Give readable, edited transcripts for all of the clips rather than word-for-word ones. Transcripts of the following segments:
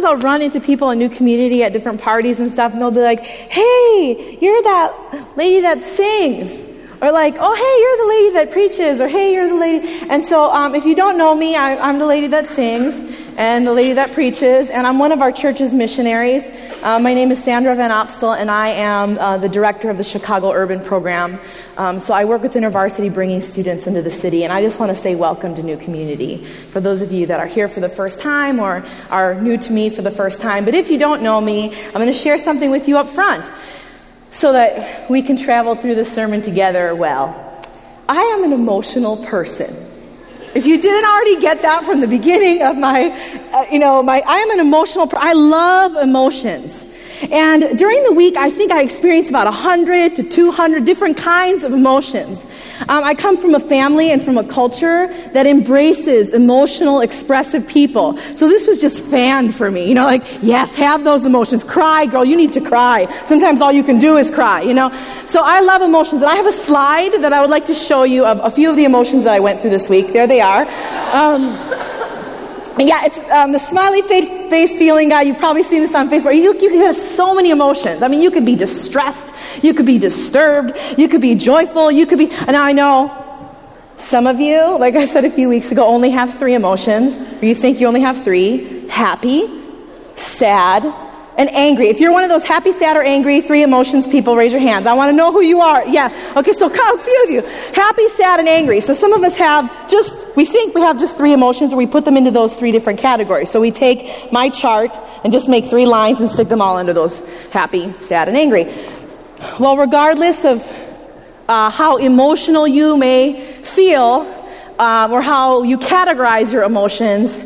sometimes I'll run into people in new community at different parties and stuff, and they'll be like, hey, you're that lady that sings. Or like, oh, hey, you're the lady that preaches. Or hey, you're the lady. And so if you don't know me, I'm the lady that sings and the lady that preaches. And I'm one of our church's missionaries. My name is Sandra Van Opstal, and I am the director of the Chicago Urban Program. So I work with InterVarsity bringing students into the city. And I just want to say welcome to New Community. For those of you that are here for the first time or are new to me for the first time. But if you don't know me, I'm going to share something with you up front, so that we can travel through the sermon together well. I am an emotional person. If you didn't already get that from the beginning of my, I am an emotional person. I love emotions. And during the week, I think I experienced about 100 to 200 different kinds of emotions. I come from a family and from a culture that embraces emotional, expressive people. So this was just fanned for me, yes, have those emotions. Cry, girl, you need to cry. Sometimes all you can do is cry, So I love emotions. And I have a slide that I would like to show you of a few of the emotions that I went through this week. There they are. It's the smiley face feeling guy. You've probably seen this on Facebook. You have so many emotions. I mean, you could be distressed. You could be disturbed. You could be joyful. You could be... And I know some of you, like I said a few weeks ago, only have 3 emotions. Or you think you only have 3. Happy, sad, and angry. If you're one of those happy, sad, or angry 3 emotions people, raise your hands. I want to know who you are. Yeah. Okay, so a few of you. Happy, sad, and angry. So some of us have we think we have just 3 emotions, or we put them into those 3 different categories. So we take my chart and just make 3 lines and stick them all into those happy, sad, and angry. Well, regardless of how emotional you may feel or how you categorize your emotions,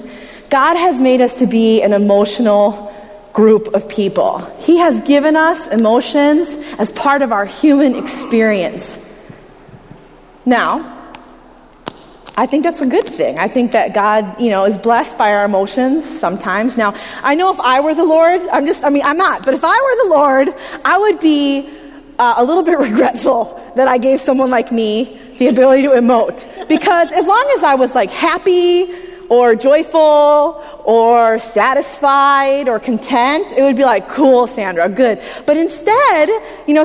God has made us to be an emotional group of people. He has given us emotions as part of our human experience. Now, I think that's a good thing. I think that God, is blessed by our emotions sometimes. Now, I know if I were the Lord, I'm not, but if I were the Lord, I would be a little bit regretful that I gave someone like me the ability to emote. Because as long as I was happy, or joyful, or satisfied, or content, it would be cool, Sandra, good. But instead,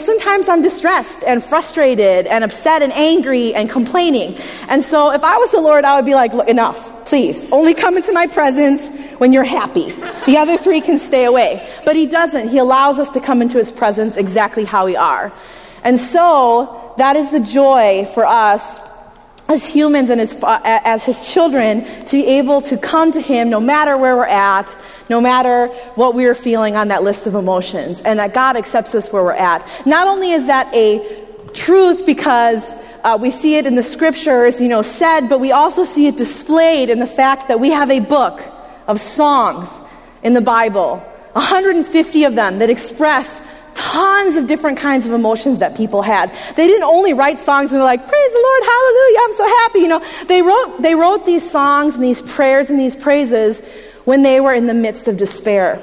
sometimes I'm distressed, and frustrated, and upset, and angry, and complaining. And so if I was the Lord, I would be look, enough, please. Only come into my presence when you're happy. The other 3 can stay away. But he doesn't. He allows us to come into his presence exactly how we are. And so that is the joy for us as humans and as his children, to be able to come to him no matter where we're at, no matter what we're feeling on that list of emotions, and that God accepts us where we're at. Not only is that a truth because we see it in the scriptures, said, but we also see it displayed in the fact that we have a book of songs in the Bible, 150 of them that express tons of different kinds of emotions that people had. They didn't only write songs when they're like, praise the Lord, hallelujah, I'm so happy. They wrote these songs and these prayers and these praises when they were in the midst of despair.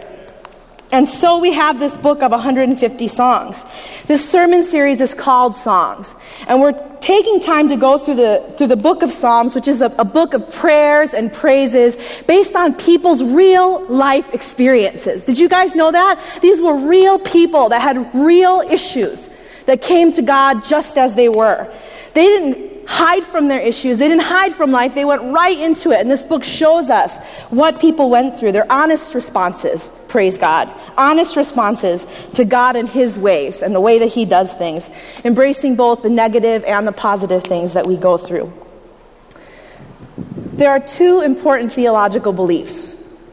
And so we have this book of 150 songs. This sermon series is called Songs. And we're taking time to go through the book of Psalms, which is a book of prayers and praises based on people's real life experiences. Did you guys know that? These were real people that had real issues that came to God just as they were. They didn't hide from their issues. They didn't hide from life. They went right into it. And this book shows us what people went through, their honest responses, praise God, honest responses to God and his ways and the way that he does things, embracing both the negative and the positive things that we go through. There are 2 important theological beliefs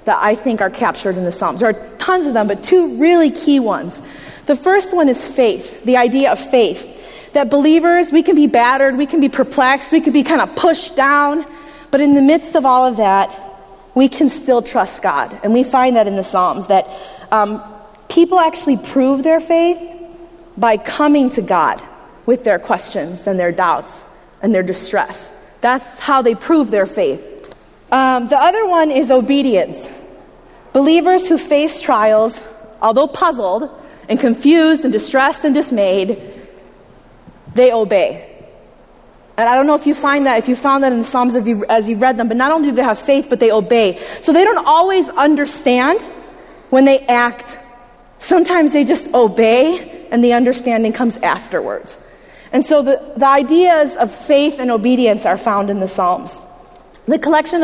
that I think are captured in the Psalms. There are tons of them, but 2 really key ones. The first one is faith, the idea of faith. That believers, we can be battered, we can be perplexed, we can be kind of pushed down, but in the midst of all of that, we can still trust God. And we find that in the Psalms, that people actually prove their faith by coming to God with their questions and their doubts and their distress. That's how they prove their faith. The other one is obedience. Believers who face trials, although puzzled and confused and distressed and dismayed, they obey. And I don't know if you found that in the Psalms as you read them, but not only do they have faith, but they obey. So they don't always understand when they act, sometimes they just obey, and the understanding comes afterwards. And so the ideas of faith and obedience are found in the Psalms. The collection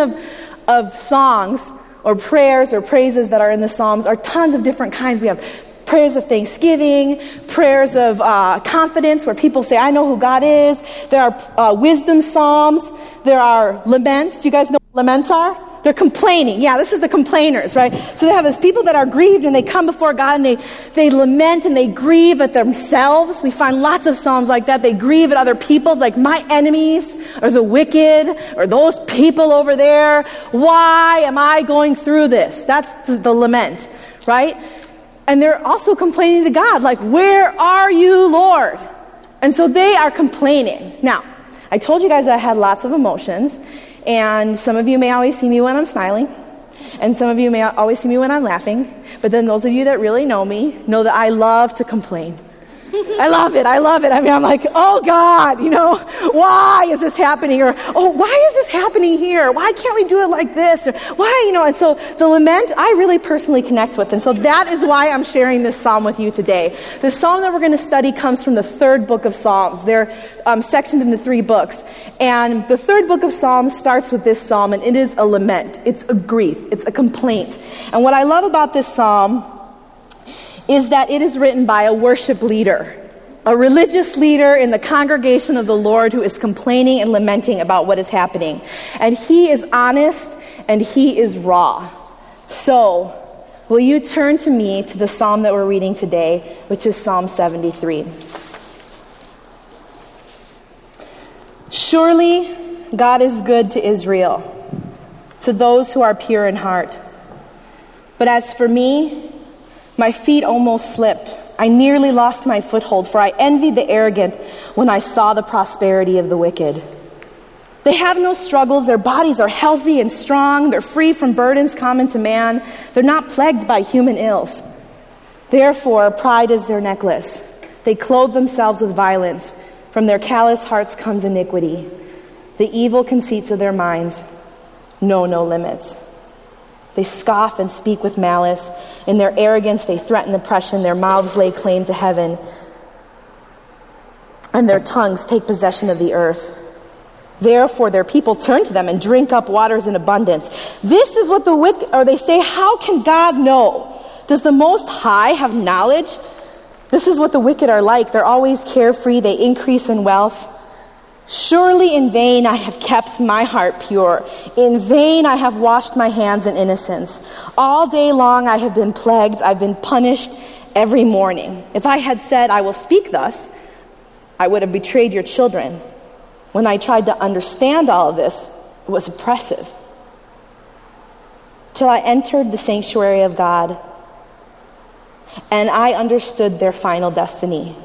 of songs or prayers or praises that are in the Psalms are tons of different kinds. We have prayers of thanksgiving, prayers of confidence, where people say, I know who God is. There are wisdom psalms. There are laments. Do you guys know what laments are? They're complaining. Yeah, this is the complainers, right? So they have these people that are grieved, and they come before God, and they lament and they grieve at themselves. We find lots of psalms like that. They grieve at other people's, like my enemies or the wicked or those people over there. Why am I going through this? That's the lament, right? And they're also complaining to God, like, where are you, Lord? And so they are complaining. Now, I told you guys that I had lots of emotions. And some of you may always see me when I'm smiling. And some of you may always see me when I'm laughing. But then those of you that really know me know that I love to complain. I love it. I mean, I'm like, oh, God, why is this happening? Or, oh, why is this happening here? Why can't we do it like this? Or, why, and so the lament, I really personally connect with. And so that is why I'm sharing this psalm with you today. The psalm that we're going to study comes from the third book of Psalms. They're sectioned into three books. And the third book of Psalms starts with this psalm, and it is a lament. It's a grief. It's a complaint. And what I love about this psalm is that it is written by a worship leader, a religious leader in the congregation of the Lord who is complaining and lamenting about what is happening. And he is honest and he is raw. So, will you turn to me to the psalm that we're reading today, which is Psalm 73. Surely God is good to Israel, to those who are pure in heart. But as for me, my feet almost slipped. I nearly lost my foothold, for I envied the arrogant when I saw the prosperity of the wicked. They have no struggles. Their bodies are healthy and strong. They're free from burdens common to man. They're not plagued by human ills. Therefore, pride is their necklace. They clothe themselves with violence. From their callous hearts comes iniquity. The evil conceits of their minds know no limits. They scoff and speak with malice. In their arrogance, they threaten oppression. Their mouths lay claim to heaven, and their tongues take possession of the earth. Therefore, their people turn to them and drink up waters in abundance. This is what the wicked, or they say, how can God know? Does the Most High have knowledge? This is what the wicked are like. They're always carefree. They increase in wealth. Surely in vain I have kept my heart pure. In vain I have washed my hands in innocence. All day long I have been plagued. I've been punished every morning. If I had said, I will speak thus, I would have betrayed your children. When I tried to understand all of this, it was oppressive. Till I entered the sanctuary of God, and I understood their final destiny.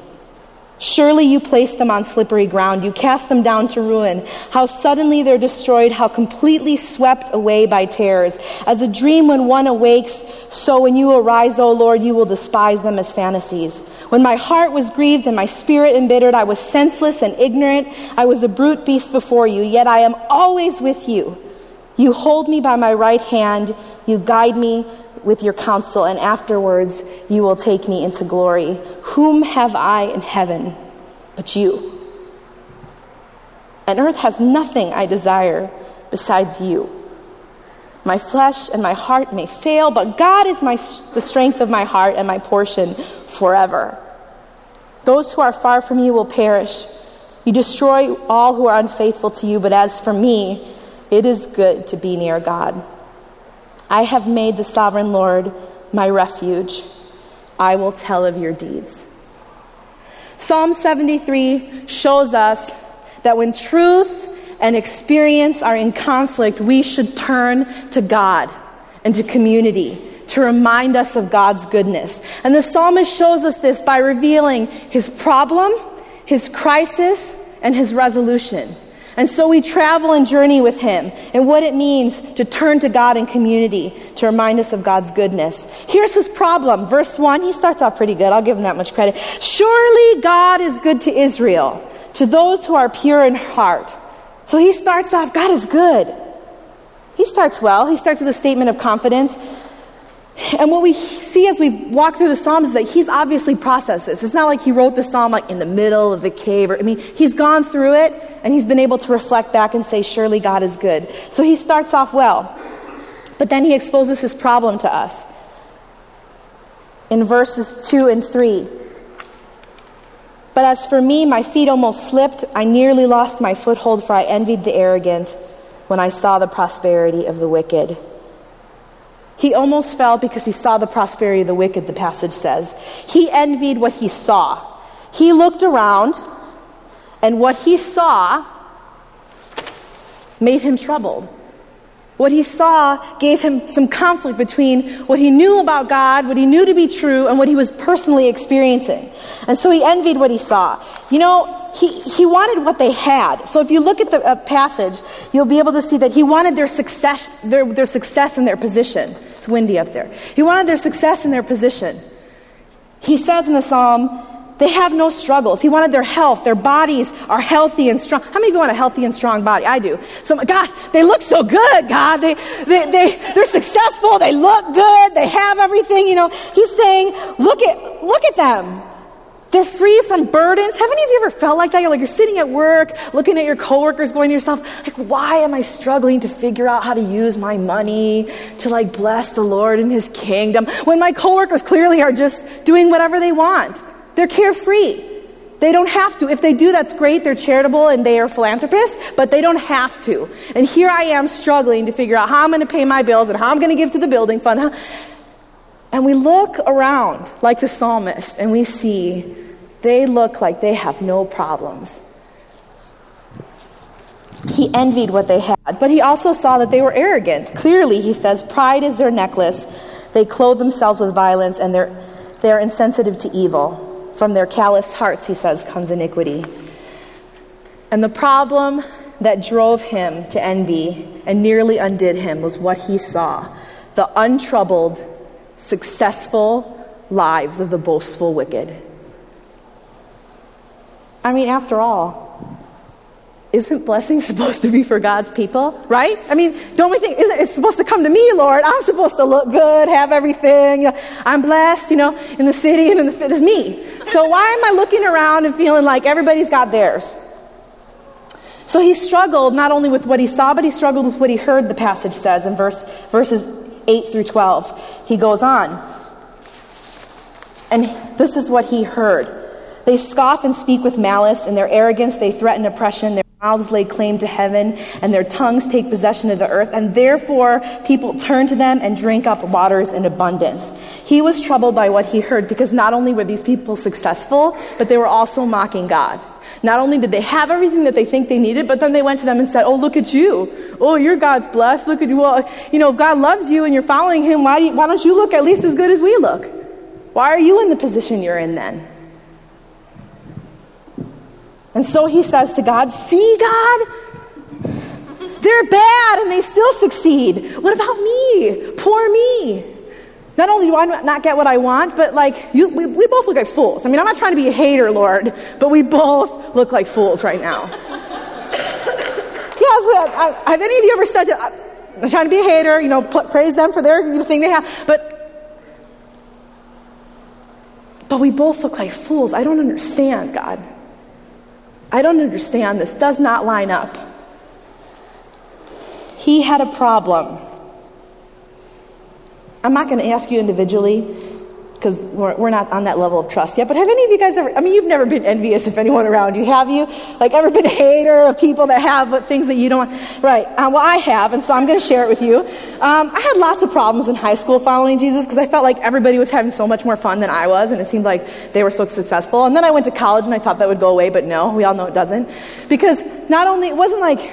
Surely you place them on slippery ground. You cast them down to ruin. How suddenly they're destroyed, how completely swept away by terrors. As a dream when one awakes, so when you arise, O Lord, you will despise them as fantasies. When my heart was grieved and my spirit embittered, I was senseless and ignorant. I was a brute beast before you, yet I am always with you. You hold me by my right hand. You guide me with your counsel, and afterwards you will take me into glory. Whom have I in heaven but you? And earth has nothing I desire besides you. My flesh and my heart may fail, but God is the strength of my heart and my portion forever. Those who are far from you will perish. You destroy all who are unfaithful to you, but as for me, it is good to be near God. I have made the sovereign Lord my refuge. I will tell of your deeds. Psalm 73 shows us that when truth and experience are in conflict, we should turn to God and to community to remind us of God's goodness. And the psalmist shows us this by revealing his problem, his crisis, and his resolution. And so we travel and journey with him and what it means to turn to God in community to remind us of God's goodness. Here's his problem. Verse 1, he starts off pretty good. I'll give him that much credit. Surely God is good to Israel, to those who are pure in heart. So he starts off, God is good. He starts well. He starts with a statement of confidence. And what we see as we walk through the Psalms is that he's obviously processed this. It's not like he wrote the Psalm like in the middle of the cave. He's gone through it, and he's been able to reflect back and say, surely God is good. So he starts off well, but then he exposes his problem to us. In verses 2 and 3, "But as for me, my feet almost slipped. I nearly lost my foothold, for I envied the arrogant when I saw the prosperity of the wicked." He almost fell because he saw the prosperity of the wicked, the passage says. He envied what he saw. He looked around, and what he saw made him troubled. What he saw gave him some conflict between what he knew about God, what he knew to be true, and what he was personally experiencing. And so he envied what he saw. You know, he wanted what they had. So if you look at the passage, you'll be able to see that he wanted their success in their position. It's windy up there. He wanted their success in their position. He says in the psalm, they have no struggles. He wanted their health. Their bodies are healthy and strong. How many of you want a healthy and strong body? I do. So, gosh, they look so good, God. They're successful. They look good. They have everything. You know, he's saying, look at them. They're free from burdens. Have any of you ever felt like that? You're like, you're sitting at work, looking at your coworkers, going to yourself, like, why am I struggling to figure out how to use my money to like bless the Lord and his kingdom when my coworkers clearly are just doing whatever they want? They're carefree. They don't have to. If they do, that's great. They're charitable and they are philanthropists, but they don't have to. And here I am struggling to figure out how I'm going to pay my bills and how I'm going to give to the building fund. And we look around like the psalmist and we see they look like they have no problems. He envied what they had, but he also saw that they were arrogant. Clearly, he says, pride is their necklace. They clothe themselves with violence and they're insensitive to evil. From their callous hearts, he says, comes iniquity. And the problem that drove him to envy and nearly undid him was what he saw, the untroubled, successful lives of the boastful wicked. I mean, after all, isn't blessing supposed to be for God's people, right? I mean, don't we think, isn't it supposed to come to me, Lord? I'm supposed to look good, have everything. I'm blessed, you know, in the city and in the fit is me. So why am I looking around and feeling like everybody's got theirs? So he struggled not only with what he saw, but he struggled with what he heard, the passage says in verses 8 through 12. He goes on, and this is what he heard. They scoff and speak with malice. In their arrogance, they threaten oppression. Their mouths lay claim to heaven, and their tongues take possession of the earth, and therefore people turn to them and drink up waters in abundance. He was troubled by what he heard, because not only were these people successful, but they were also mocking God. Not only did they have everything that they think they needed, but then they went to them and said, oh, look at you. Oh, your God's blessed. Look at you. Well, you know, if God loves you and you're following him, why don't you look at least as good as we look? Why are you in the position you're in then? And so he says to God, see, God, they're bad and they still succeed. What about me? Poor me. Not only do I not get what I want, but like we both look like fools. I mean, I'm not trying to be a hater, Lord, but we both look like fools right now. Have any of you ever said, I'm trying to be a hater, you know, praise them for their thing they have, but we both look like fools. I don't understand, God. I don't understand. This does not line up. He had a problem. I'm not going to ask you individually because we're not on that level of trust yet, but have any of you guys ever, you've never been envious of anyone around you, have you? Like ever been a hater of people that have things that you don't want? Right. Well, I have, and so I'm going to share it with you. I had lots of problems in high school following Jesus because I felt like everybody was having so much more fun than I was, and it seemed like they were so successful. And then I went to college, and I thought that would go away, but no, we all know it doesn't. Because not only, it wasn't like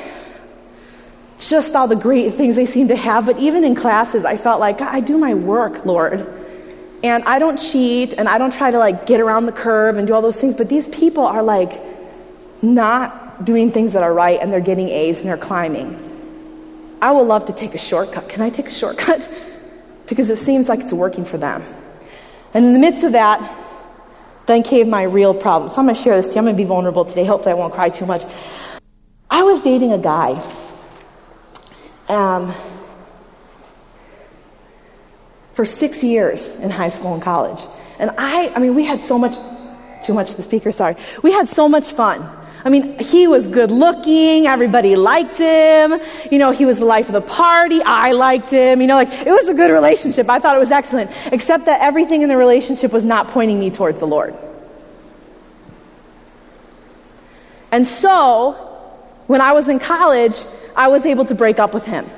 just all the great things they seemed to have, but even in classes, I felt like, God, I do my work, Lord. And I don't cheat, and I don't try to like get around the curve and do all those things, but these people are like not doing things that are right, and they're getting A's and they're climbing. I would love to take a shortcut. Can I take a shortcut? Because it seems like it's working for them. And in the midst of that, then came my real problem. So I'm gonna share this to you. I'm gonna be vulnerable today. Hopefully I won't cry too much. I was dating a guy. for 6 years in high school and college. And I mean, we had so much, too much of the speaker, sorry. We had so much fun. I mean, he was good looking, everybody liked him, you know, he was the life of the party, I liked him, you know, like, it was a good relationship, I thought it was excellent, except that everything in the relationship was not pointing me towards the Lord. And so, when I was in college, I was able to break up with him.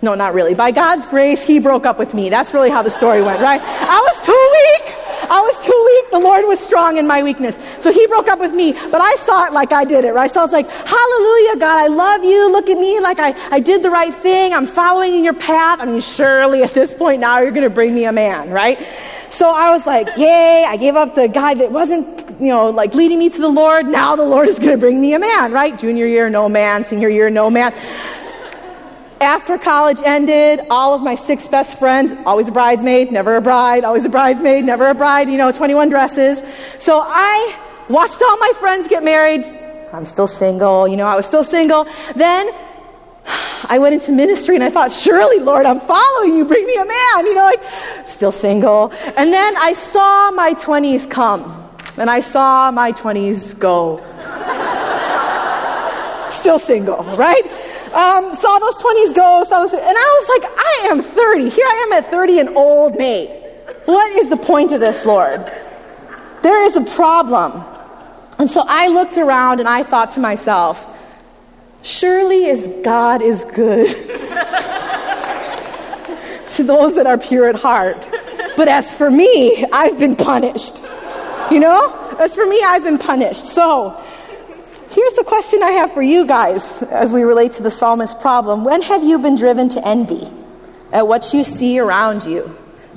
No, not really. By God's grace, he broke up with me. That's really how the story went, right? I was too weak. The Lord was strong in my weakness. So he broke up with me, but I saw it like I did it, right? So I was like, hallelujah, God, I love you. Look at me like I did the right thing. I'm following in your path. I mean, surely at this point now you're going to bring me a man, right? So I was like, yay, I gave up the guy that wasn't, you know, like leading me to the Lord. Now the Lord is going to bring me a man, right? Junior year, no man. Senior year, no man. After college ended, all of my 6 best friends, always a bridesmaid, never a bride, always a bridesmaid, never a bride, you know, 21 dresses. So I watched all my friends get married. I'm still single, you know, I was still single. Then I went into ministry and I thought, surely, Lord, I'm following you, bring me a man, you know, like, still single. And then I saw my 20s come, and I saw my 20s go. Still single, right? Saw those 20s go, and I was like, I am 30. Here I am at 30, an old maid. What is the point of this, Lord? There is a problem. And so I looked around and I thought to myself, surely as God is good to those that are pure at heart. But as for me, I've been punished. You know? As for me, I've been punished. So here's the question I have for you guys as we relate to the psalmist's problem. When have you been driven to envy at what you see around you?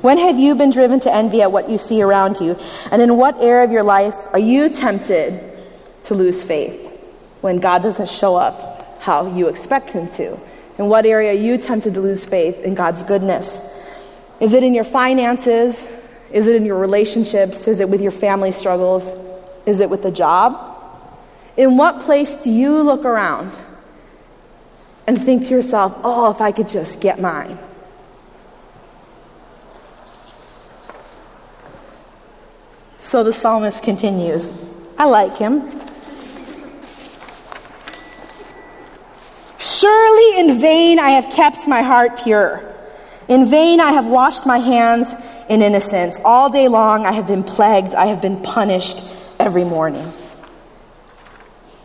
When have you been driven to envy at what you see around you? And in what area of your life are you tempted to lose faith when God doesn't show up how you expect him to? In what area are you tempted to lose faith in God's goodness? Is it in your finances? Is it in your relationships? Is it with your family struggles? Is it with the job? In what place do you look around and think to yourself, oh, if I could just get mine? So the psalmist continues. I like him. Surely in vain I have kept my heart pure. In vain I have washed my hands in innocence. All day long I have been plagued. I have been punished every morning.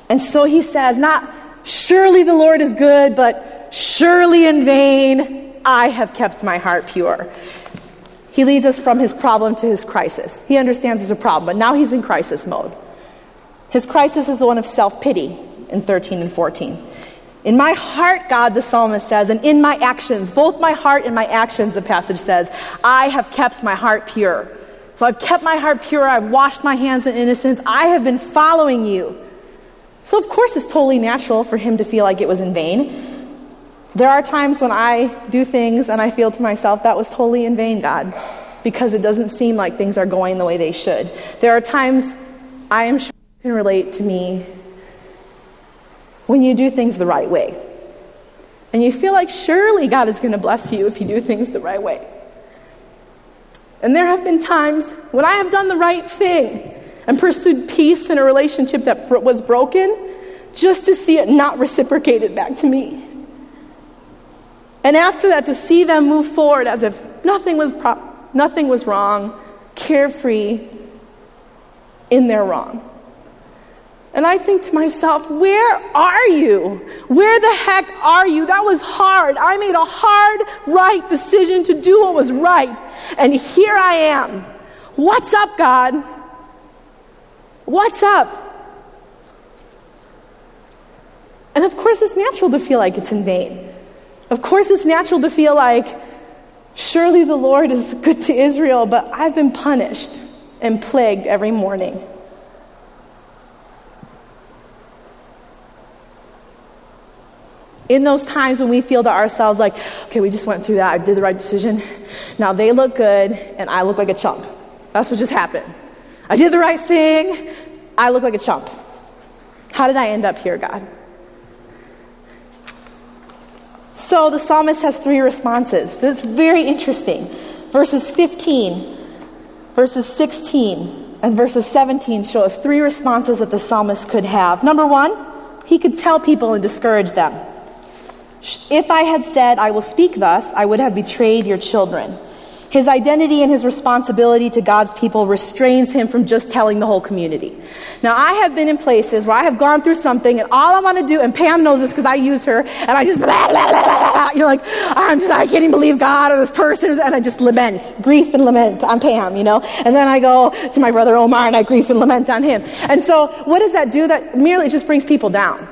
And so he says, not surely the Lord is good, but surely in vain I have kept my heart pure. He leads us from his problem to his crisis. He understands there's a problem, but now he's in crisis mode. His crisis is the one of self-pity in 13 and 14. In my heart, God, the psalmist says, and in my actions, both my heart and my actions, the passage says, I have kept my heart pure. So I've kept my heart pure. I've washed my hands in innocence. I have been following you. So of course it's totally natural for him to feel like it was in vain. There are times when I do things and I feel to myself, that was totally in vain, God, because it doesn't seem like things are going the way they should. There are times, I am sure you can relate to me, when you do things the right way. And you feel like surely God is going to bless you if you do things the right way. And there have been times when I have done the right thing and pursued peace in a relationship that was broken just to see it not reciprocated back to me. And after that, to see them move forward as if nothing was wrong, carefree in their wrong. And I think to myself, where are you? Where the heck are you? That was hard. I made a hard, right decision to do what was right. And here I am. What's up, God? What's up? And of course it's natural to feel like it's in vain. Of course it's natural to feel like, surely the Lord is good to Israel, but I've been punished and plagued every morning. In those times when we feel to ourselves like, okay, we just went through that, I did the right decision, now they look good, and I look like a chump. That's what just happened. I did the right thing. I look like a chump. How did I end up here, God? So the psalmist has three responses. This is very interesting. Verses 15, verses 16, and verses 17 show us three responses that the psalmist could have. Number one, he could tell people and discourage them. If I had said, I will speak thus, I would have betrayed your children. His identity and his responsibility to God's people restrains him from just telling the whole community. Now, I have been in places where I have gone through something and all I want to do, and Pam knows this because I use her, and I just, blah, blah, blah, blah, blah. You're like, I can't even believe God or this person, and I just lament, grief and lament on Pam, you know? And then I go to my brother Omar and I grief and lament on him. And so what does that do? That merely just brings people down.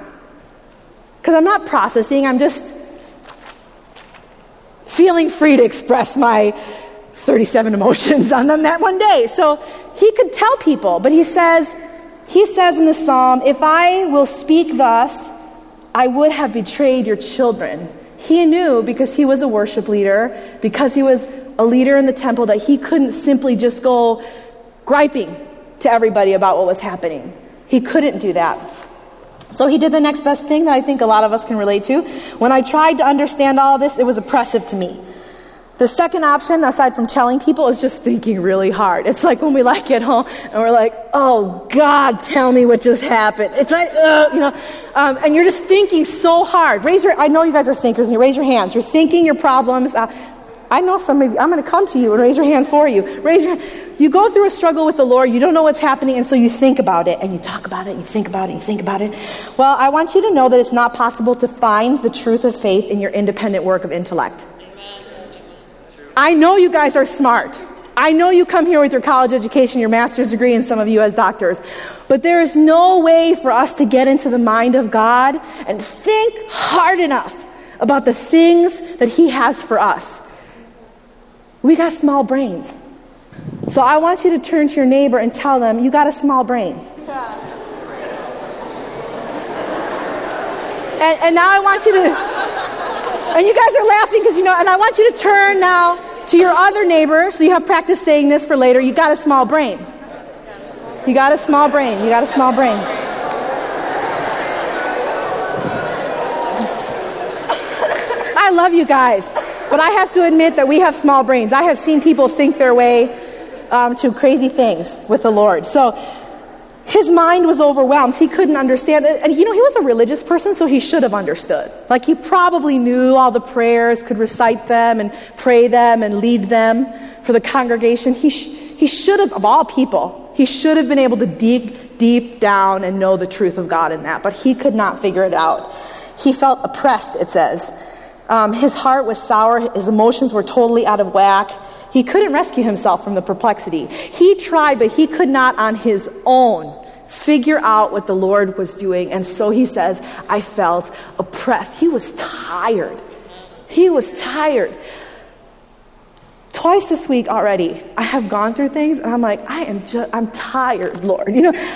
Because I'm not processing, I'm just feeling free to express my 37 emotions on them that one day. So he could tell people, but he says in the psalm, if I will speak thus, I would have betrayed your children. He knew, because he was a worship leader, because he was a leader in the temple, that he couldn't simply just go griping to everybody about what was happening. He couldn't do that. So he did the next best thing that I think a lot of us can relate to. When I tried to understand all this, it was oppressive to me. The second option, aside from telling people, is just thinking really hard. It's like when we get home and we're like, oh, God, tell me what just happened. It's like, and you're just thinking so hard. I know you guys are thinkers, and you raise your hands. You're thinking your problems. I know some of you. I'm going to come to you and raise your hand for you. You go through a struggle with the Lord. You don't know what's happening, and so you think about it, and you talk about it, and you think about it, and you think about it. Well, I want you to know that it's not possible to find the truth of faith in your independent work of intellect. I know you guys are smart. I know you come here with your college education, your master's degree, and some of you as doctors. But there is no way for us to get into the mind of God and think hard enough about the things that He has for us. We got small brains. So I want you to turn to your neighbor and tell them, you got a small brain. And now I want you to, and you guys are laughing because and I want you to turn now to your other neighbor, so you have practice saying this for later, you got a small brain. You got a small brain. You got a small brain. I love you guys. But I have to admit that we have small brains. I have seen people think their way to crazy things with the Lord. So his mind was overwhelmed. He couldn't understand it. And he was a religious person, so he should have understood. He probably knew all the prayers, could recite them and pray them and lead them for the congregation. He should have, of all people, he should have been able to dig deep down and know the truth of God in that. But he could not figure it out. He felt oppressed, it says. His heart was sour. His emotions were totally out of whack. He couldn't rescue himself from the perplexity. He tried, but he could not on his own figure out what the Lord was doing. And so he says, I felt oppressed. He was tired. He was tired. Twice this week already, I have gone through things, and I'm like, I'm tired, Lord.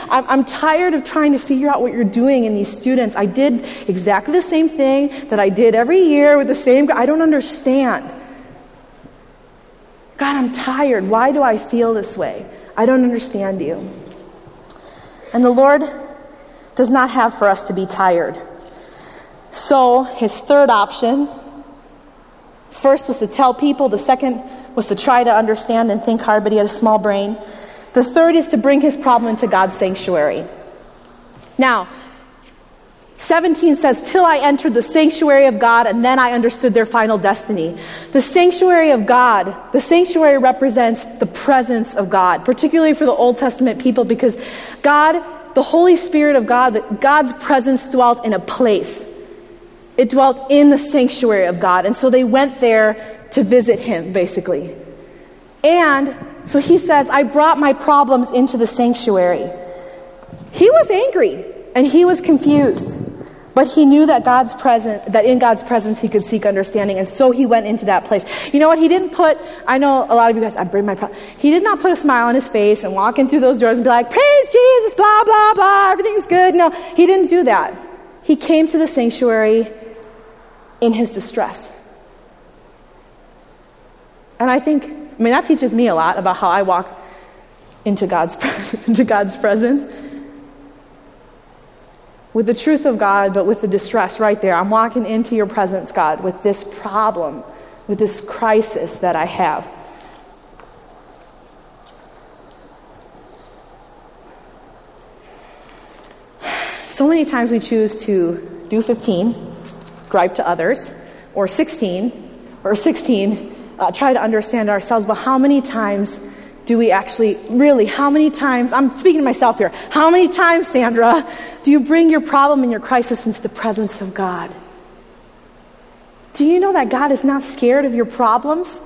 I'm tired of trying to figure out what you're doing in these students. I did exactly the same thing that I did every year with the same, I don't understand. God, I'm tired. Why do I feel this way? I don't understand you. And the Lord does not have for us to be tired. So his third option, first was to tell people. The second was to try to understand and think hard, but he had a small brain. The third is to bring his problem into God's sanctuary. Now, 17 says, till I entered the sanctuary of God, and then I understood their final destiny. The sanctuary of God, the sanctuary represents the presence of God, particularly for the Old Testament people, because God, the Holy Spirit of God, God's presence dwelt in a place. It dwelt in the sanctuary of God. And so they went there to visit him, basically. And so he says, I brought my problems into the sanctuary. He was angry and he was confused, but he knew that in God's presence he could seek understanding. And so he went into that place. You know what? He didn't put, I know a lot of you guys, I bring my problem. He did not put a smile on his face and walk in through those doors and be like, praise Jesus, blah, blah, blah, everything's good. No, he didn't do that. He came to the sanctuary in his distress. And I mean, that teaches me a lot about how I walk into God's presence. with the truth of God, but with the distress right there. I'm walking into your presence, God, with this problem, with this crisis that I have. So many times we choose to do 15, gripe to others, or 16, try to understand ourselves, but how many times do we actually, really, how many times, I'm speaking to myself here, how many times, Sandra, do you bring your problem and your crisis into the presence of God? Do you know that God is not scared of your problems?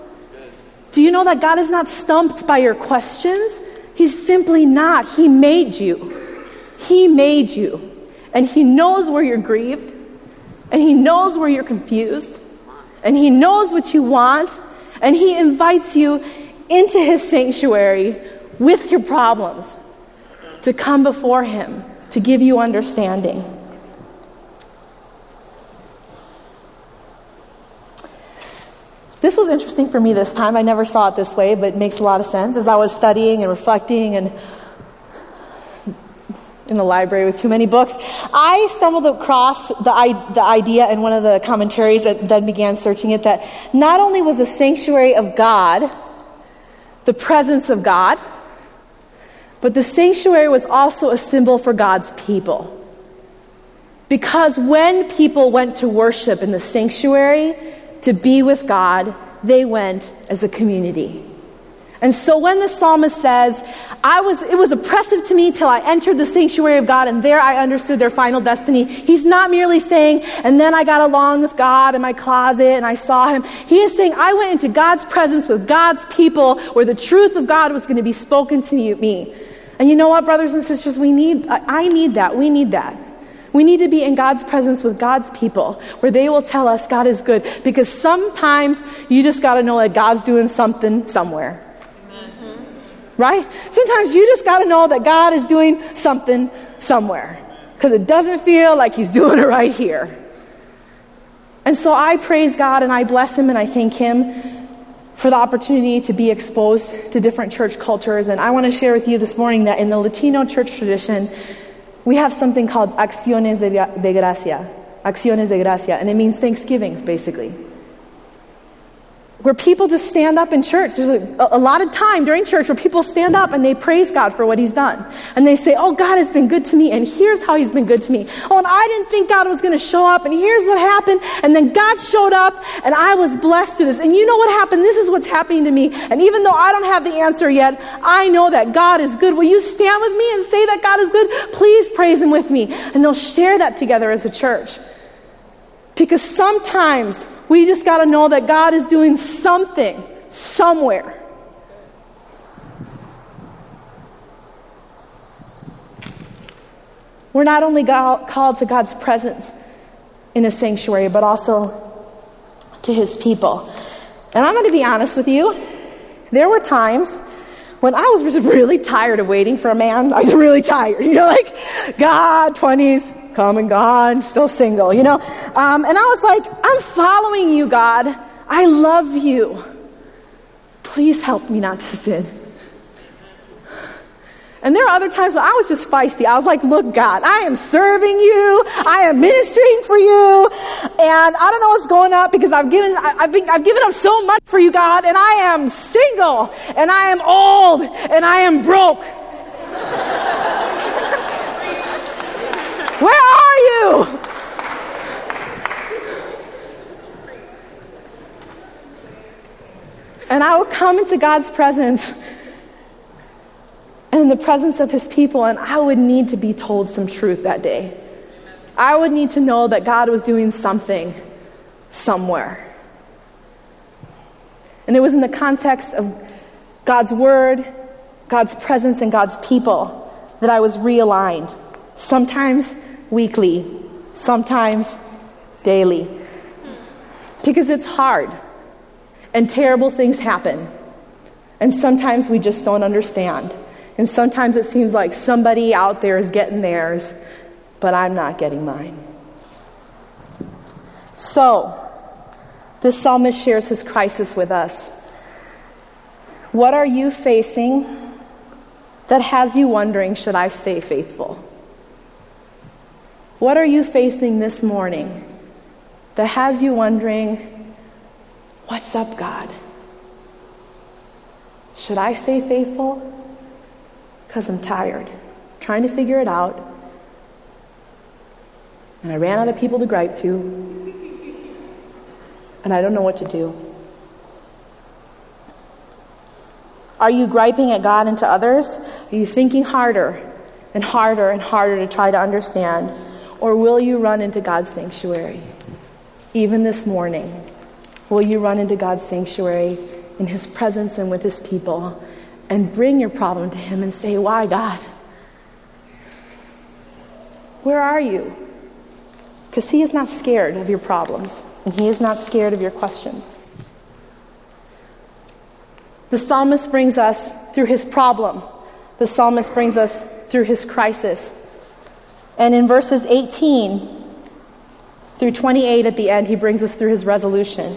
Do you know that God is not stumped by your questions? He's simply not. He made you. He made you. And He knows where you're grieved. And He knows where you're confused. And He knows what you want. And He invites you into His sanctuary with your problems, to come before Him, to give you understanding. This was interesting for me this time. I never saw it this way, but it makes a lot of sense. As I was studying and reflecting and in the library with too many books, I stumbled across the idea in one of the commentaries that then began searching it, that not only was the sanctuary of God the presence of God, but the sanctuary was also a symbol for God's people. Because when people went to worship in the sanctuary to be with God, they went as a community. And so when the psalmist says, it was oppressive to me till I entered the sanctuary of God, and there I understood their final destiny, he's not merely saying, and then I got along with God in my closet and I saw Him. He is saying, I went into God's presence with God's people where the truth of God was going to be spoken to me. And you know what, brothers and sisters, I need that. We need that. We need to be in God's presence with God's people where they will tell us God is good, because sometimes you just got to know that God's doing something somewhere. Right? Sometimes you just got to know that God is doing something somewhere, because it doesn't feel like He's doing it right here. And so I praise God and I bless Him and I thank Him for the opportunity to be exposed to different church cultures. And I want to share with you this morning that in the Latino church tradition, we have something called Acciones de Gracia. And it means thanksgivings, basically, where people just stand up in church. There's a lot of time during church where people stand up and they praise God for what He's done. And they say, oh, God has been good to me, and here's how He's been good to me. Oh, and I didn't think God was going to show up, and here's what happened. And then God showed up, and I was blessed through this. And you know what happened? This is what's happening to me. And even though I don't have the answer yet, I know that God is good. Will you stand with me and say that God is good? Please praise Him with me. And they'll share that together as a church. Because sometimes we just got to know that God is doing something somewhere. We're not only called to God's presence in a sanctuary, but also to His people. And I'm going to be honest with you. There were times when I was just really tired of waiting for a man. I was really tired. You know, like, God, 20s. Come and gone, still single, you know. And I was like, I'm following you, God. I love you. Please help me not to sin. And there are other times when I was just feisty. I was like, look, God, I am serving you. I am ministering for you. And I don't know what's going up, because I've given up so much for you, God. And I am single. And I am old. And I am broke. Where are you? And I would come into God's presence and in the presence of His people, and I would need to be told some truth that day. I would need to know that God was doing something somewhere. And it was in the context of God's word, God's presence, and God's people that I was realigned. Sometimes weekly, sometimes daily. Because it's hard and terrible things happen. And sometimes we just don't understand. And sometimes it seems like somebody out there is getting theirs, but I'm not getting mine. So, the psalmist shares his crisis with us. What are you facing that has you wondering, should I stay faithful? What are you facing this morning that has you wondering, what's up, God? Should I stay faithful? Because I'm tired, trying to figure it out. And I ran out of people to gripe to. And I don't know what to do. Are you griping at God and to others? Are you thinking harder and harder and harder to try to understand? Or will you run into God's sanctuary? Even this morning, will you run into God's sanctuary in his presence and with his people and bring your problem to him and say, why, God? Where are you? Because he is not scared of your problems, and he is not scared of your questions. The psalmist brings us through his problem. The psalmist brings us through his crisis. And in verses 18 through 28 at the end, he brings us through his resolution.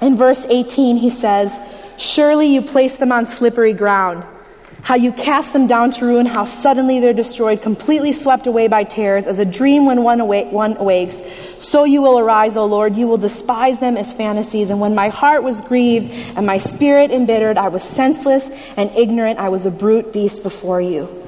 In verse 18, he says, surely you place them on slippery ground. How you cast them down to ruin, how suddenly they're destroyed, completely swept away by terrors, as a dream when one awakes. So you will arise, O Lord, you will despise them as fantasies. And when my heart was grieved and my spirit embittered, I was senseless and ignorant, I was a brute beast before you.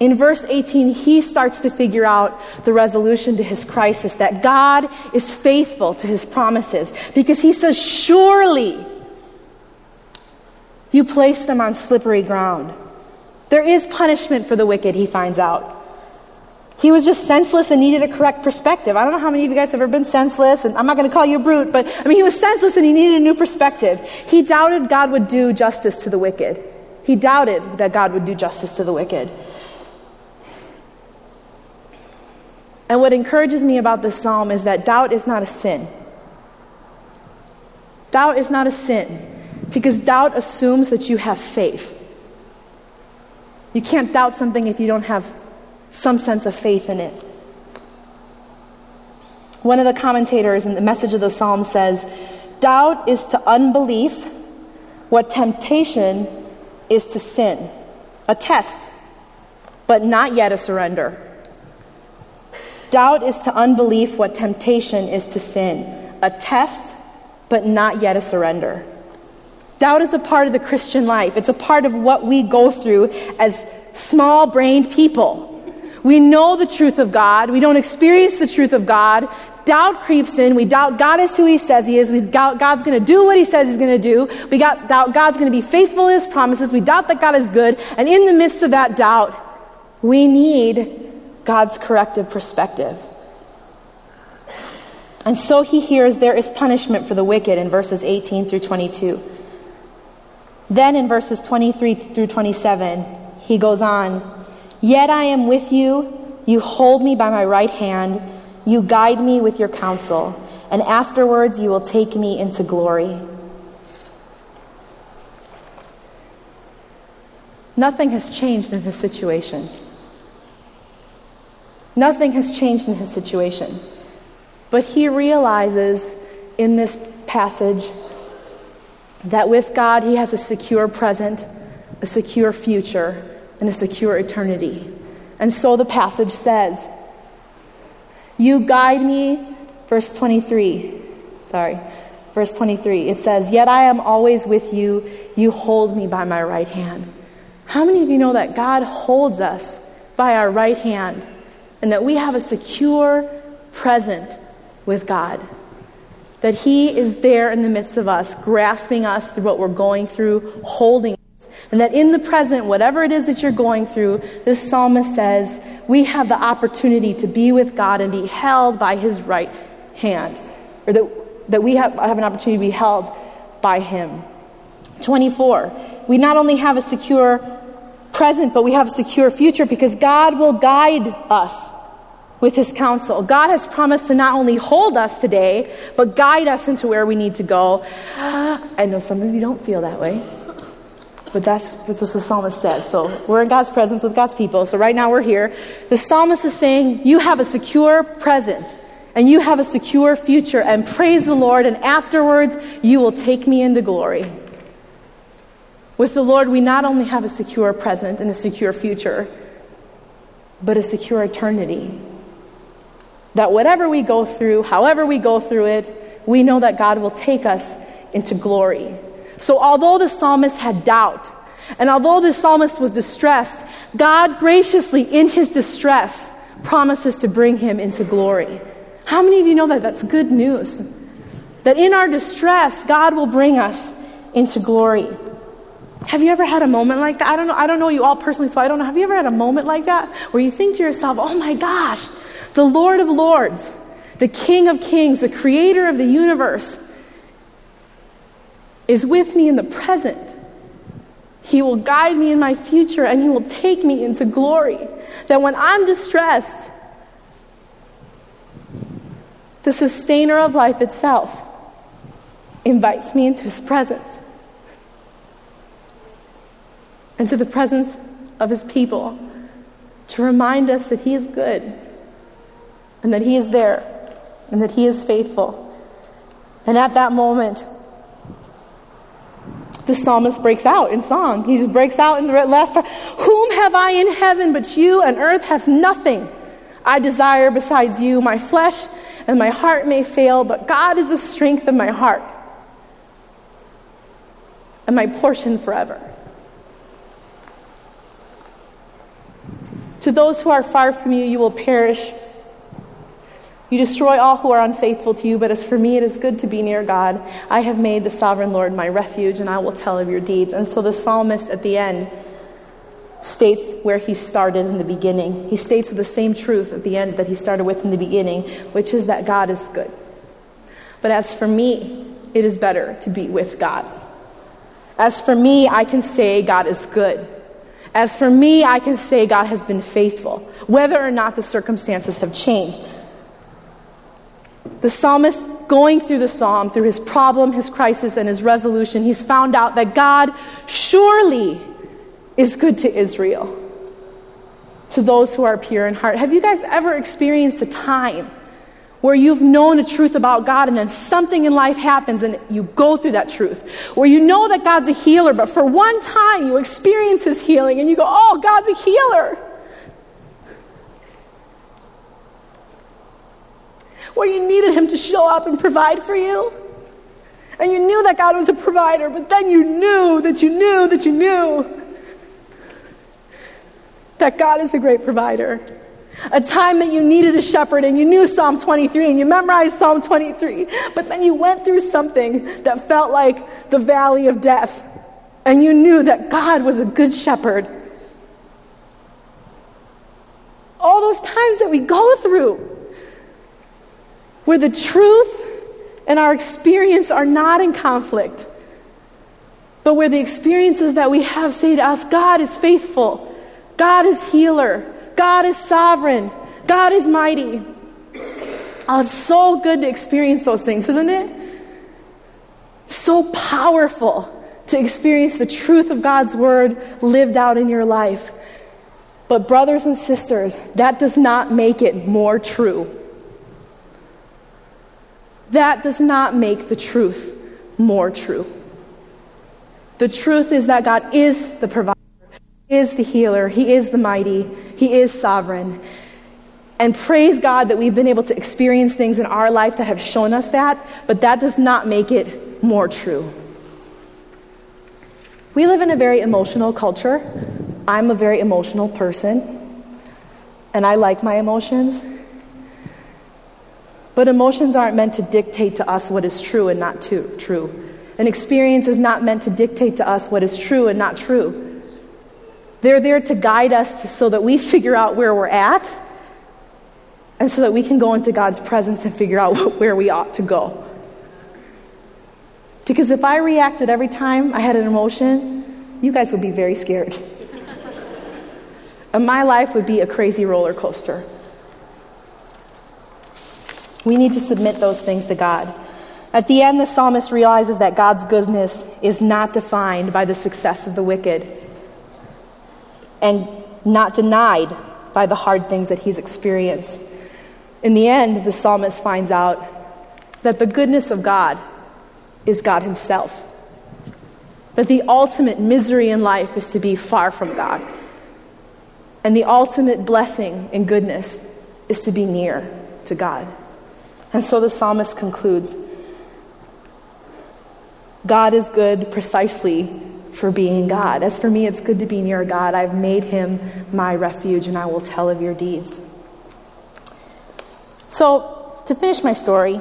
In verse 18, he starts to figure out the resolution to his crisis, that God is faithful to his promises, because he says, surely you place them on slippery ground. There is punishment for the wicked, he finds out. He was just senseless and needed a correct perspective. I don't know how many of you guys have ever been senseless, and I'm not going to call you a brute, but he was senseless and he needed a new perspective. He doubted God would do justice to the wicked. He doubted that God would do justice to the wicked. And what encourages me about this psalm is that doubt is not a sin. Doubt is not a sin. Because doubt assumes that you have faith. You can't doubt something if you don't have some sense of faith in it. One of the commentators in the Message of the Psalm says, doubt is to unbelief what temptation is to sin. A test, but not yet a surrender. Doubt is to unbelief what temptation is to sin. A test, but not yet a surrender. Doubt is a part of the Christian life. It's a part of what we go through as small-brained people. We know the truth of God. We don't experience the truth of God. Doubt creeps in. We doubt God is who he says he is. We doubt God's going to do what he says he's going to do. We doubt God's going to be faithful in his promises. We doubt that God is good. And in the midst of that doubt, we need God's corrective perspective. And so he hears there is punishment for the wicked in verses 18 through 22. Then in verses 23 through 27, he goes on, yet I am with you, you hold me by my right hand, you guide me with your counsel, and afterwards you will take me into glory. Nothing has changed in his situation. Nothing has changed in his situation. But he realizes in this passage that with God, he has a secure present, a secure future, and a secure eternity. And so the passage says, you guide me, verse 23, it says, yet I am always with you, you hold me by my right hand. How many of you know that God holds us by our right hand, and that we have a secure present with God? That he is there in the midst of us, grasping us through what we're going through, holding us. And that in the present, whatever it is that you're going through, this psalmist says, we have the opportunity to be with God and be held by his right hand. Or that we have an opportunity to be held by him. 24, we not only have a secure present, but we have a secure future, because God will guide us with his counsel. God has promised to not only hold us today, but guide us into where we need to go. I know some of you don't feel that way, but that's what the psalmist says. So we're in God's presence with God's people. So right now we're here. The psalmist is saying, you have a secure present and you have a secure future, and praise the Lord, and afterwards you will take me into glory. With the Lord, we not only have a secure present and a secure future, but a secure eternity. That whatever we go through, however we go through it, we know that God will take us into glory. So although the psalmist had doubt, and although the psalmist was distressed, God graciously, in his distress, promises to bring him into glory. How many of you know that that's good news? That in our distress, God will bring us into glory. Have you ever had a moment like that? I don't know you all personally, so I don't know. Have you ever had a moment like that where you think to yourself, oh my gosh, the Lord of Lords, the King of Kings, the creator of the universe is with me in the present. He will guide me in my future and he will take me into glory. That when I'm distressed, the sustainer of life itself invites me into his presence and to the presence of his people to remind us that he is good and that he is there and that he is faithful. And at that moment, the psalmist breaks out in song. He just breaks out in the last part. Whom have I in heaven but you, and earth has nothing I desire besides you. My flesh and my heart may fail, but God is the strength of my heart and my portion forever. To those who are far from you, you will perish. You destroy all who are unfaithful to you, but as for me, it is good to be near God. I have made the sovereign Lord my refuge, and I will tell of your deeds. And so the psalmist at the end states where he started in the beginning. He states with the same truth at the end that he started with in the beginning, which is that God is good. But as for me, it is better to be with God. As for me, I can say God is good. As for me, I can say God has been faithful, whether or not the circumstances have changed. The psalmist, going through the psalm, through his problem, his crisis, and his resolution, he's found out that God surely is good to Israel, to those who are pure in heart. Have you guys ever experienced a time where you've known a truth about God and then something in life happens and you go through that truth, where you know that God's a healer, but for one time you experience his healing and you go, oh, God's a healer? Where you needed him to show up and provide for you, and you knew that God was a provider, but then you knew that you knew that you knew that God is the great provider. A time that you needed a shepherd and you knew Psalm 23 and you memorized Psalm 23, but then you went through something that felt like the valley of death, and you knew that God was a good shepherd. All those times that we go through where the truth and our experience are not in conflict, but where the experiences that we have say to us, God is faithful, God is healer, God is sovereign, God is mighty. Oh, it's so good to experience those things, isn't it? So powerful to experience the truth of God's word lived out in your life. But brothers and sisters, that does not make it more true. That does not make the truth more true. The truth is that God is the provider, is the healer, he is the mighty, he is sovereign. And praise God that we've been able to experience things in our life that have shown us that, but that does not make it more true. We live in a very emotional culture. I'm a very emotional person, and I like my emotions. But emotions aren't meant to dictate to us what is true and not true. An experience is not meant to dictate to us what is true and not true. They're there to guide us so that we figure out where we're at and so that we can go into God's presence and figure out where we ought to go. Because if I reacted every time I had an emotion, you guys would be very scared. And my life would be a crazy roller coaster. We need to submit those things to God. At the end, the psalmist realizes that God's goodness is not defined by the success of the wicked and not denied by the hard things that he's experienced. In the end, the psalmist finds out that the goodness of God is God himself. That the ultimate misery in life is to be far from God. And the ultimate blessing in goodness is to be near to God. And so the psalmist concludes, God is good precisely for being God. As for me, it's good to be near God. I've made him my refuge, and I will tell of your deeds. So to finish my story,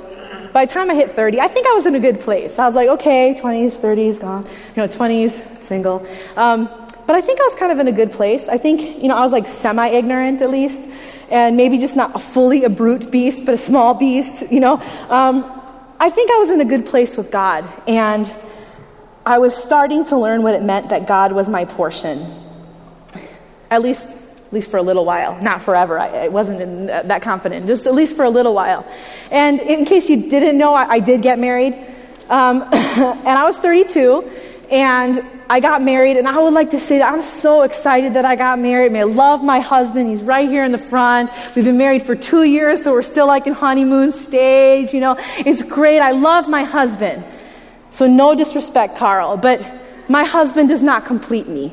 by the time I hit 30, I think I was in a good place. I was like, okay, 20s, 30s, gone. 20s, single. But I think I was kind of in a good place. I think, I was like semi-ignorant at least, and maybe just not fully a brute beast, but a small beast, I think I was in a good place with God, and I was starting to learn what it meant that God was my portion, at least for a little while. Not forever. I wasn't that confident, just at least for a little while. And in case you didn't know, I did get married, and I was 32, and I got married, and I would like to say that I'm so excited that I got married. I love my husband. He's right here in the front. We've been married for 2 years, so we're still like in honeymoon stage. It's great. I love my husband. So no disrespect, Carl, but my husband does not complete me.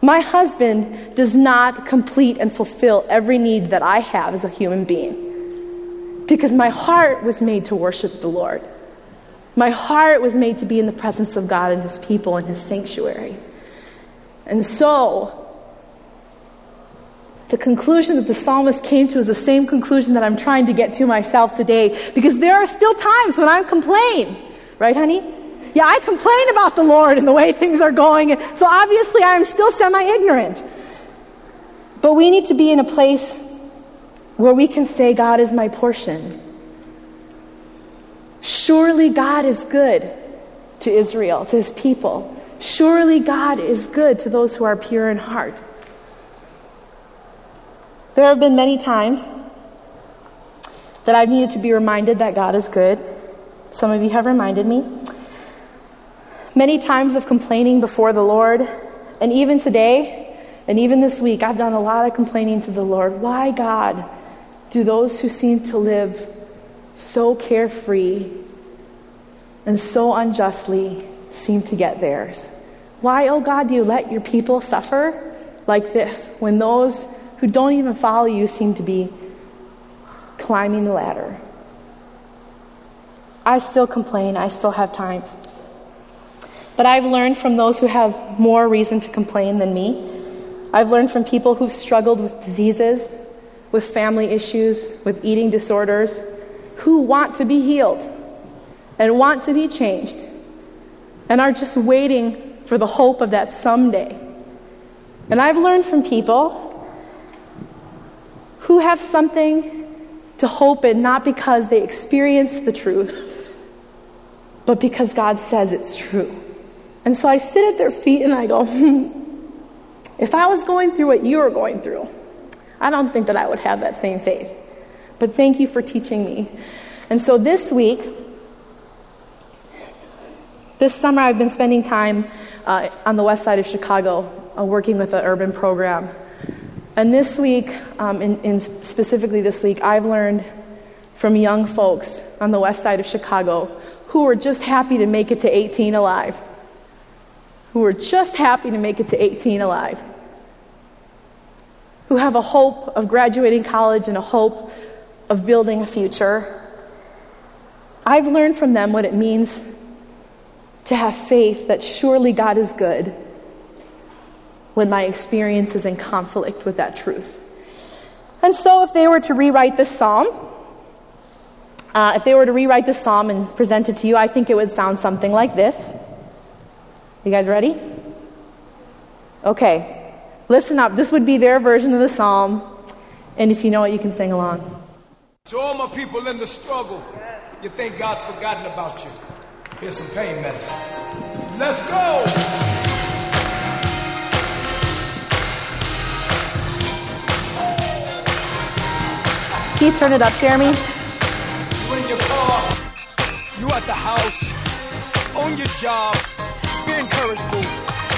My husband does not complete and fulfill every need that I have as a human being, because my heart was made to worship the Lord. My heart was made to be in the presence of God and his people and his sanctuary. And so the conclusion that the psalmist came to is the same conclusion that I'm trying to get to myself today, because there are still times when I complain. Right, honey? Yeah, I complain about the Lord and the way things are going. So obviously I'm still semi-ignorant. But we need to be in a place where we can say, God is my portion. Surely God is good to Israel, to his people. Surely God is good to those who are pure in heart. There have been many times that I've needed to be reminded that God is good. Some of you have reminded me. Many times of complaining before the Lord. And even today, and even this week, I've done a lot of complaining to the Lord. Why, God, do those who seem to live so carefree and so unjustly seem to get theirs? Why, oh God, do you let your people suffer like this when those who don't even follow you seem to be climbing the ladder? I still complain. I still have times. But I've learned from those who have more reason to complain than me. I've learned from people who've struggled with diseases, with family issues, with eating disorders, who want to be healed and want to be changed and are just waiting for the hope of that someday. And I've learned from people who have something to hope in, not because they experience the truth, but because God says it's true. And so I sit at their feet and I go, if I was going through what you were going through, I don't think that I would have that same faith. But thank you for teaching me. And so this week, this summer, I've been spending time on the west side of Chicago working with an urban program. And this week, specifically this week, I've learned from young folks on the west side of Chicago who were just happy to make it to 18 alive. Who were just happy to make it to 18 alive. Who have a hope of graduating college and a hope of building a future. I've learned from them what it means to have faith that surely God is good when my experience is in conflict with that truth. And so if they were to rewrite this psalm, and present it to you, I think it would sound something like this. You guys ready? Okay. Listen up. This would be their version of the psalm. And if you know it, you can sing along. To all my people in the struggle, you think God's forgotten about you. Here's some pain medicine. Let's go! Turn it up, Jeremy. You in your car, you at the house, on your job, be encouraged, boo.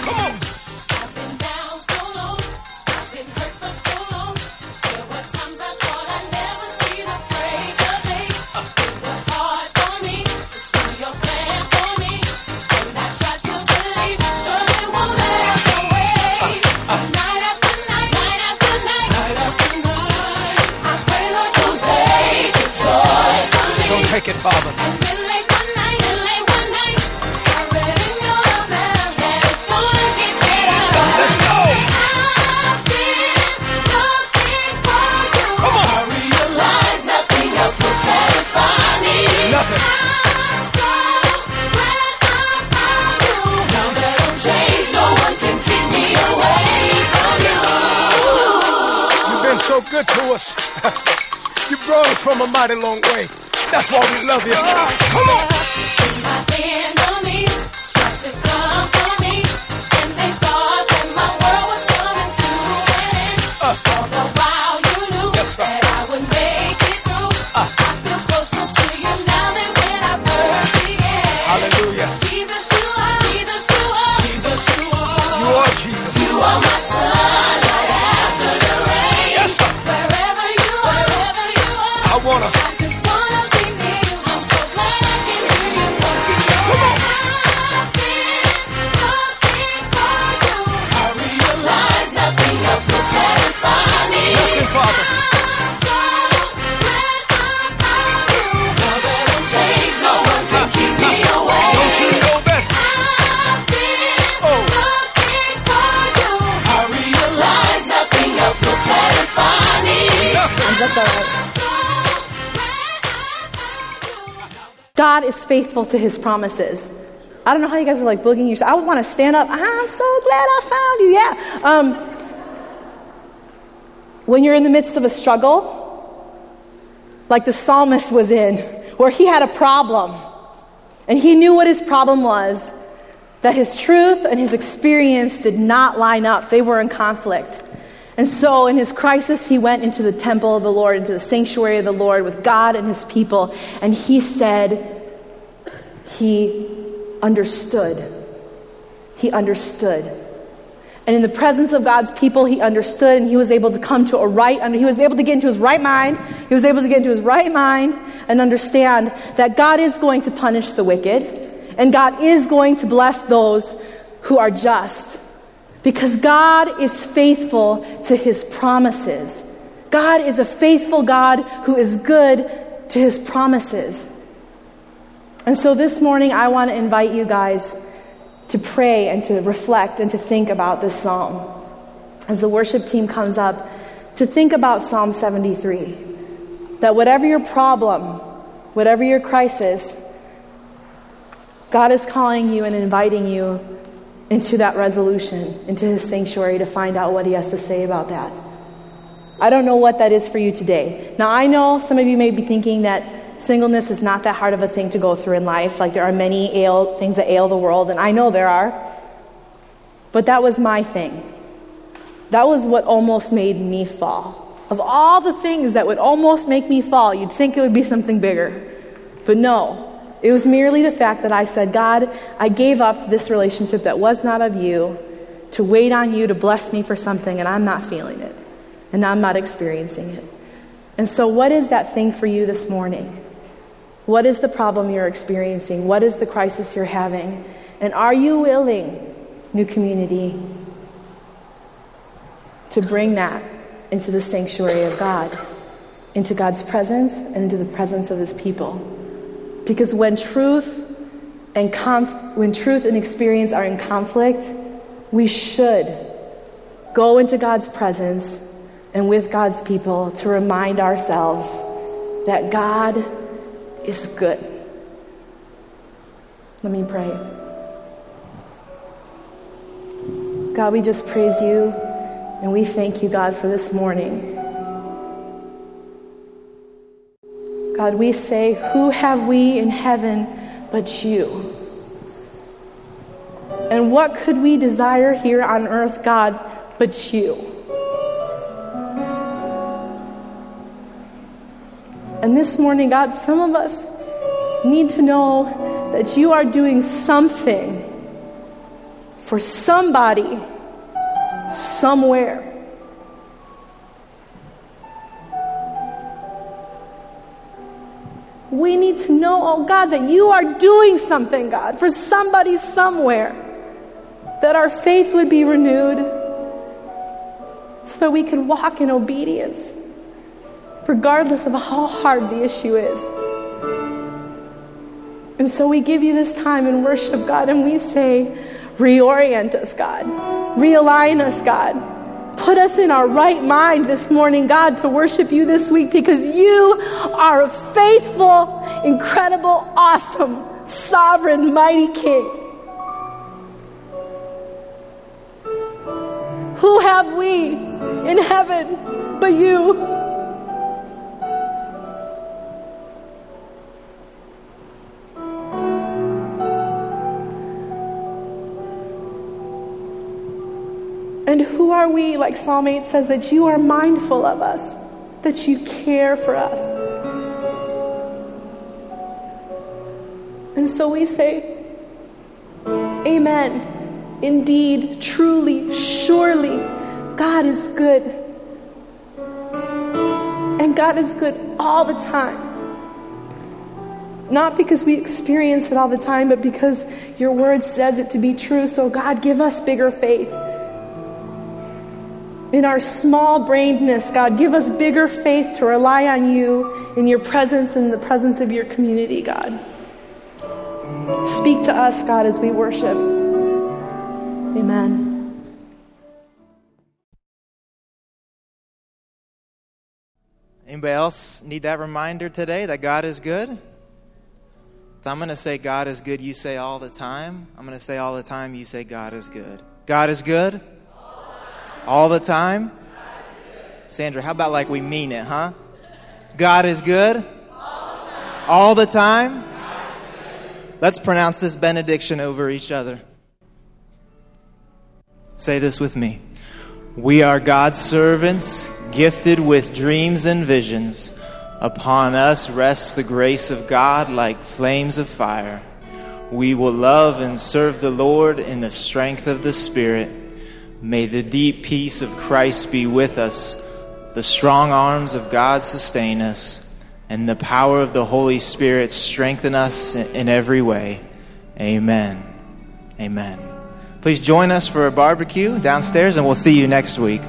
Come on. I've been down so long, I've been hurt for so long. There were times I thought I'd never see the break of day. It was hard for me to see your plan for me. When I tried to believe, surely won't have no way. like it, Father. Let's go. I've been looking for you. Come on. I realize nothing else will satisfy me. Nothing. I'm so glad I found you. Now that I'm changed, no one can keep me away from you. You've been so good to us. You brought us from a mighty long way. That's why we love you. Come on. My enemies tried to come for me, and they thought that my world was coming to an end. All the while you knew that I would make it through. I feel closer to you now than when I first began. Hallelujah. Jesus, you are. Jesus, you are. Jesus, you are. You are Jesus. You are my son. God is faithful to his promises. I don't know how you guys were like boogieing yourself. I would want to stand up. I'm so glad I found you. Yeah. When you're in the midst of a struggle, like the psalmist was in, where he had a problem, and he knew what his problem was, that his truth and his experience did not line up. They were in conflict. And so in his crisis, he went into the temple of the Lord, into the sanctuary of the Lord with God and his people. And he said he understood. He understood. And in the presence of God's people, he understood, and he was able to come to a right, and he was able to get into his right mind. He was able to get into his right mind and understand that God is going to punish the wicked, and God is going to bless those who are just. Because God is faithful to his promises. God is a faithful God who is good to his promises. And so this morning, I want to invite you guys to pray and to reflect and to think about this psalm. As the worship team comes up, to think about Psalm 73. That whatever your problem, whatever your crisis, God is calling you and inviting you into that resolution, into his sanctuary, to find out what he has to say about that. I don't know what that is for you today. Now, I know some of you may be thinking that singleness is not that hard of a thing to go through in life. Like, there are many things that ail the world, and I know there are. But that was my thing. That was what almost made me fall. Of all the things that would almost make me fall, you'd think it would be something bigger. But no. It was merely the fact that I said, God, I gave up this relationship that was not of you to wait on you to bless me for something, and I'm not feeling it, and I'm not experiencing it. And so what is that thing for you this morning? What is the problem you're experiencing? What is the crisis you're having? And are you willing, new community, to bring that into the sanctuary of God, into God's presence and into the presence of his people? Because when truth and experience are in conflict, we should go into God's presence and with God's people to remind ourselves that God is good. Let me pray. God, we just praise you, and we thank you, God, for this morning. God, we say, who have we in heaven but you? And what could we desire here on earth, God, but you? And this morning, God, some of us need to know that you are doing something for somebody, somewhere. We need to know, oh God, that you are doing something, God, for somebody somewhere. That our faith would be renewed so that we could walk in obedience, regardless of how hard the issue is. And so we give you this time in worship, God, and we say, reorient us, God. Realign us, God. Put us in our right mind this morning, God, to worship you this week, because you are a faithful, incredible, awesome, sovereign, mighty King. Who have we in heaven but you? And who are we, like Psalm 8 says, that you are mindful of us, that you care for us. And so we say, amen, indeed, truly, surely, God is good. And God is good all the time. Not because we experience it all the time, but because your word says it to be true. So God, give us bigger faith. In our small-brainedness, God, give us bigger faith to rely on you in your presence and the presence of your community, God. Speak to us, God, as we worship. Amen. Anybody else need that reminder today that God is good? So I'm going to say God is good, you say all the time. I'm going to say all the time, you say God is good. God is good? All the time? Sandra, how about like we mean it, huh? God is good? All the time? All the time? Let's pronounce this benediction over each other. Say this with me. We are God's servants, gifted with dreams and visions. Upon us rests the grace of God like flames of fire. We will love and serve the Lord in the strength of the Spirit. May the deep peace of Christ be with us, the strong arms of God sustain us, and the power of the Holy Spirit strengthen us in every way. Amen. Amen. Please join us for a barbecue downstairs, and we'll see you next week.